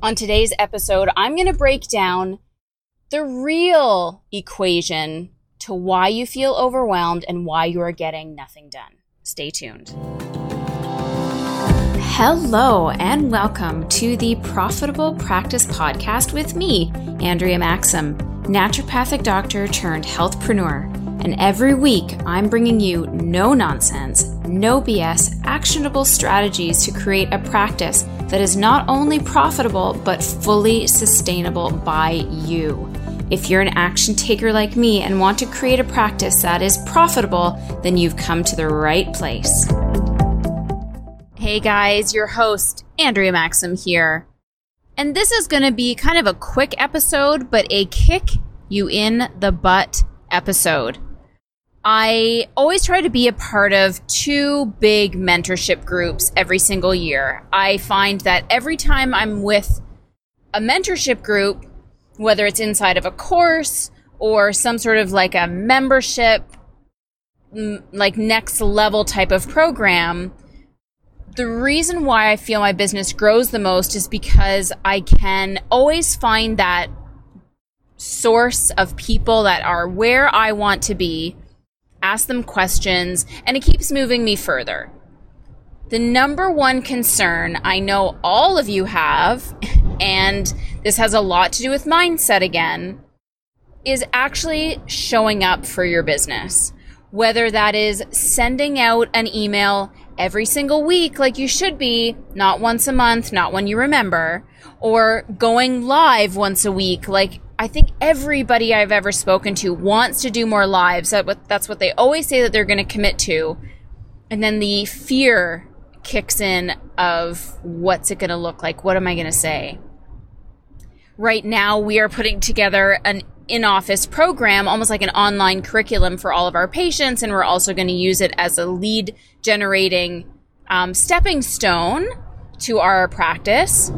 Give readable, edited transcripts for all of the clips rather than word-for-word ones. On today's episode, I'm going to break down the real equation to why you feel overwhelmed and why you're getting nothing done. Stay tuned. Hello and welcome to the Profitable Practice Podcast with me, Andrea Maxim, naturopathic doctor turned healthpreneur. And every week, I'm bringing you no nonsense, no BS, actionable strategies to create a practice that is not only profitable, but fully sustainable by you. If you're an action taker like me and want to create a practice that is profitable, then you've come to the right place. Hey guys, your host, Andrea Maxim here. And this is going to be kind of a quick episode, but a kick you in the butt episode. I always try to be a part of two big mentorship groups every single year. I find that every time I'm with a mentorship group, whether it's inside of a course or some sort of like a membership, like next level type of program, the reason why I feel my business grows the most is because I can always find that source of people that are where I want to be, ask them questions, and it keeps moving me further. The number one concern I know all of you have, and this has a lot to do with mindset again, is actually showing up for your business. Whether that is sending out an email every single week like you should be, not once a month, not when you remember, or going live once a week. Like, I think everybody I've ever spoken to wants to do more lives. That's what they always say that they're going to commit to. And then the fear kicks in of what's it going to look like? What am I going to say? Right now, we are putting together an in-office program, almost like an online curriculum for all of our patients. And we're also going to use it as a lead generating stepping stone to our practice.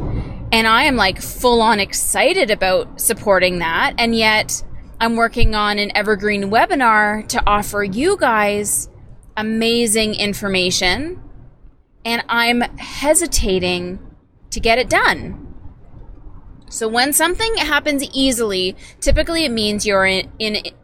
And I am like full on excited about supporting that. And yet I'm working on an evergreen webinar to offer you guys amazing information. And I'm hesitating to get it done. So when something happens easily, typically it means you're in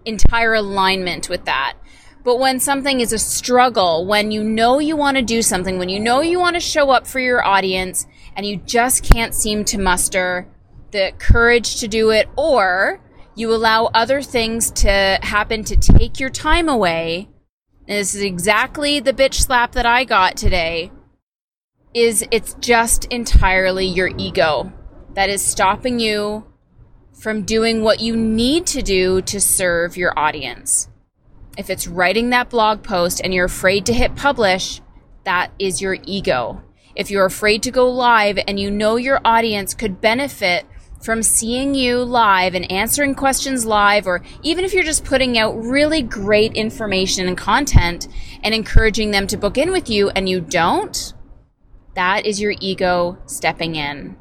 entire alignment with that. But when something is a struggle, when you know you want to do something, when you know you want to show up for your audience, and you just can't seem to muster the courage to do it, or you allow other things to happen to take your time away, and this is exactly the bitch slap that I got today, it's just entirely your ego that is stopping you from doing what you need to do to serve your audience. If it's writing that blog post and you're afraid to hit publish, that is your ego. If you're afraid to go live and you know your audience could benefit from seeing you live and answering questions live, or even if you're just putting out really great information and content and encouraging them to book in with you and you don't, that is your ego stepping in.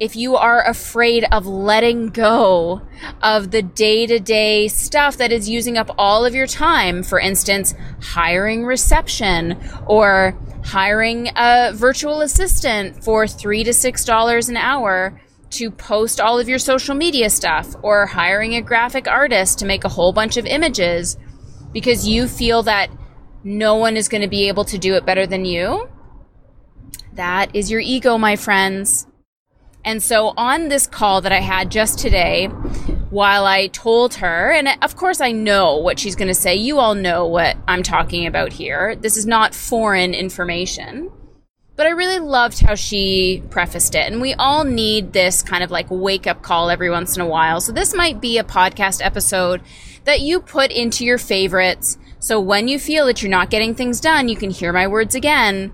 If you are afraid of letting go of the day-to-day stuff that is using up all of your time, for instance, hiring reception or hiring a virtual assistant for $3 to $6 an hour to post all of your social media stuff, or hiring a graphic artist to make a whole bunch of images because you feel that no one is going to be able to do it better than you, that is your ego, my friends. And so on this call that I had just today, while I told her, and of course I know what she's going to say. You all know what I'm talking about here. This is not foreign information. But I really loved how she prefaced it. And we all need this kind of like wake-up call every once in a while. So this might be a podcast episode that you put into your favorites. So when you feel that you're not getting things done, you can hear my words again.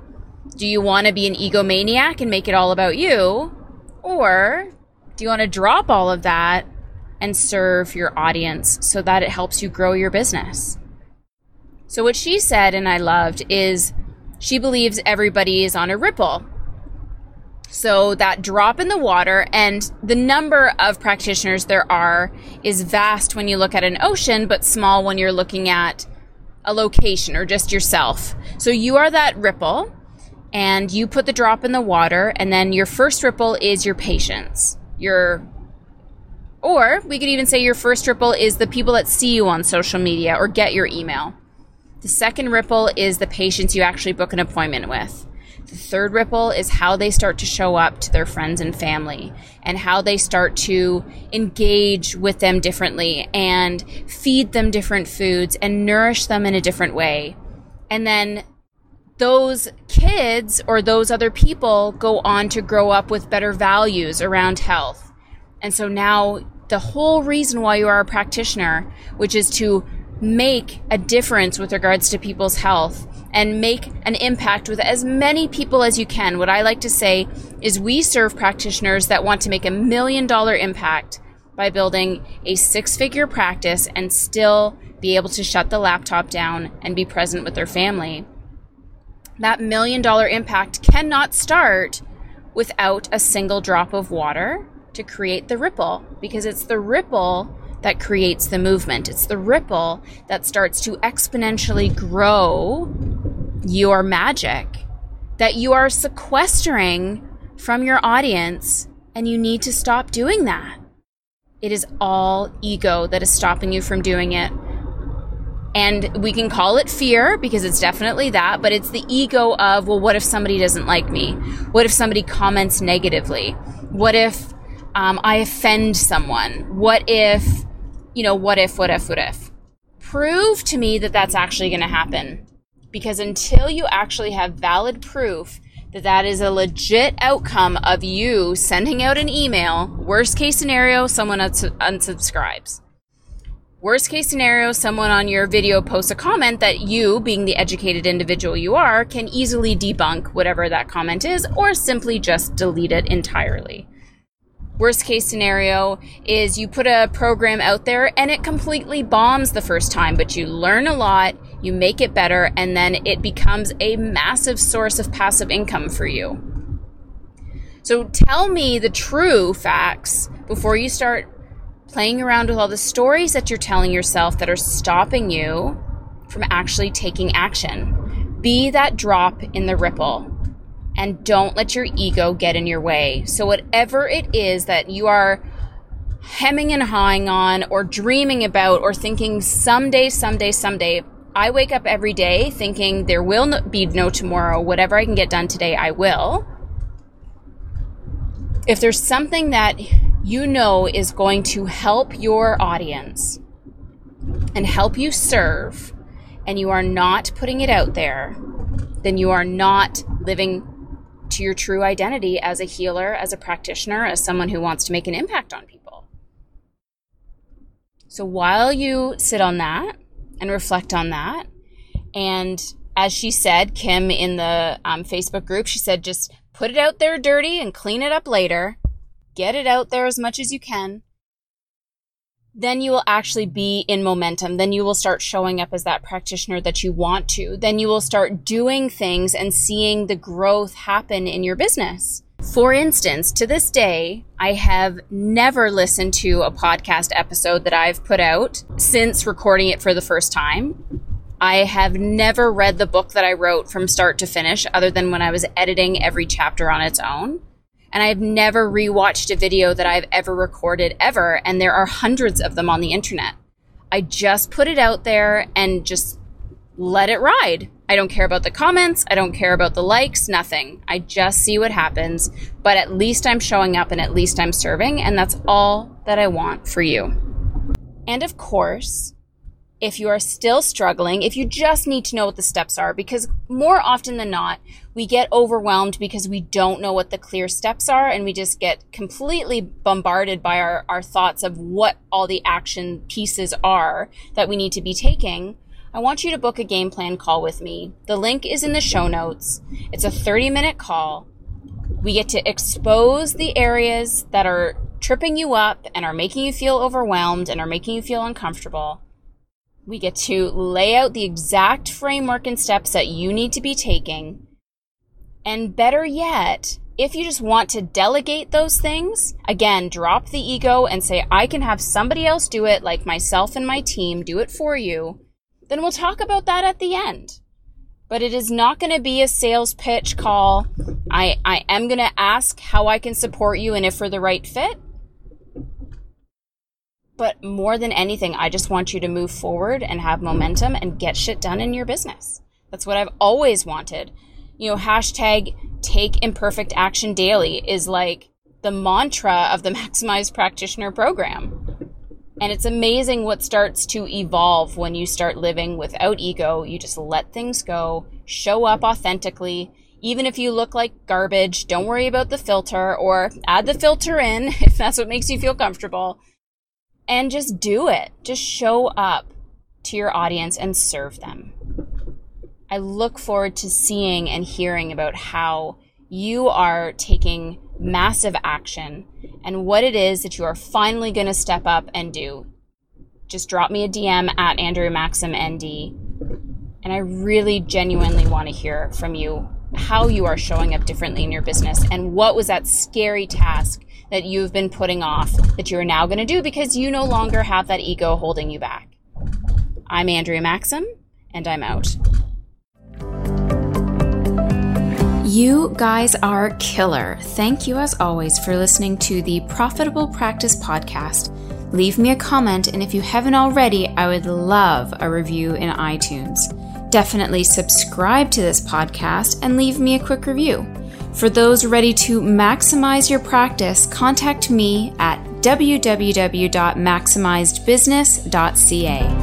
Do you want to be an egomaniac and make it all about you? Or do you want to drop all of that and serve your audience so that it helps you grow your business? So what she said, and I loved, is she believes everybody is on a ripple. So that drop in the water, and the number of practitioners there are is vast when you look at an ocean, but small when you're looking at a location or just yourself. So you are that ripple. and you put the drop in the water, and then your first ripple is your patients. Or we could even say your first ripple is the people that see you on social media or get your email. The second ripple is the patients you actually book an appointment with. The third ripple is how they start to show up to their friends and family, and how they start to engage with them differently and feed them different foods and nourish them in a different way. And then those kids or those other people go on to grow up with better values around health. And so now the whole reason why you are a practitioner, which is to make a difference with regards to people's health and make an impact with as many people as you can. What I like to say is we serve practitioners that want to make $1 million impact by building a 6-figure practice and still be able to shut the laptop down and be present with their family. That $1 million impact cannot start without a single drop of water to create the ripple, because it's the ripple that creates the movement. It's the ripple that starts to exponentially grow your magic that you are sequestering from your audience, and you need to stop doing that. It is all ego that is stopping you from doing it. And we can call it fear, because it's definitely that, but it's the ego of, well, what if somebody doesn't like me? What if somebody comments negatively? What if I offend someone? What if? Prove to me that that's actually going to happen. Because until you actually have valid proof that that is a legit outcome of you sending out an email, worst case scenario, someone unsubscribes. Worst case scenario, someone on your video posts a comment that you, being the educated individual you are, can easily debunk whatever that comment is, or simply just delete it entirely. Worst case scenario is you put a program out there and it completely bombs the first time, but you learn a lot, you make it better, and then it becomes a massive source of passive income for you. So tell me the true facts before you start playing around with all the stories that you're telling yourself that are stopping you from actually taking action. Be that drop in the ripple. And don't let your ego get in your way. So whatever it is that you are hemming and hawing on, or dreaming about, or thinking someday, I wake up every day thinking there will be no tomorrow. Whatever I can get done today, I will. If there's something that you know is going to help your audience and help you serve, and you are not putting it out there, then you are not living to your true identity as a healer, as a practitioner, as someone who wants to make an impact on people. So while you sit on that and reflect on that, and as she said, Kim in the Facebook group, she said, just put it out there dirty and clean it up later. Get it out there as much as you can. Then you will actually be in momentum. Then you will start showing up as that practitioner that you want to. Then you will start doing things and seeing the growth happen in your business. For instance, to this day, I have never listened to a podcast episode that I've put out since recording it for the first time. I have never read the book that I wrote from start to finish, other than when I was editing every chapter on its own. And I've never rewatched a video that I've ever recorded ever, and there are hundreds of them on the internet. I just put it out there and just let it ride. I don't care about the comments, I don't care about the likes, nothing. I just see what happens, but at least I'm showing up and at least I'm serving, and that's all that I want for you. And of course, if you are still struggling, if you just need to know what the steps are, because more often than not, we get overwhelmed because we don't know what the clear steps are, and we just get completely bombarded by our thoughts of what all the action pieces are that we need to be taking. I want you to book a game plan call with me. The link is in the show notes. It's a 30-minute call. We get to expose the areas that are tripping you up and are making you feel overwhelmed and are making you feel uncomfortable. We get to lay out the exact framework and steps that you need to be taking. And better yet, if you just want to delegate those things, again, drop the ego and say, I can have somebody else do it, like myself and my team do it for you, then we'll talk about that at the end. but it is not going to be a sales pitch call. I am going to ask how I can support you and if we're the right fit. But more than anything, I just want you to move forward and have momentum and get shit done in your business. That's what I've always wanted. You know, hashtag take imperfect action daily is like the mantra of the Maximized Practitioner program. And it's amazing what starts to evolve when you start living without ego. You just let things go, show up authentically. Even if you look like garbage, don't worry about the filter, or add the filter in if that's what makes you feel comfortable. And just do it. Just show up to your audience and serve them. I look forward to seeing and hearing about how you are taking massive action and what it is that you are finally going to step up and do. Just drop me a DM at Andrea Maxim ND. And I really genuinely want to hear from you how you are showing up differently in your business and what was that scary task that you've been putting off that you are now going to do because you no longer have that ego holding you back. I'm Andrea Maxim, and I'm out. You guys are killer. Thank you as always for listening to the Profitable Practice Podcast. Leave me a comment, and if you haven't already, I would love a review in iTunes. Definitely subscribe to this podcast and leave me a quick review. For those ready to maximize your practice, contact me at www.maximizedbusiness.ca.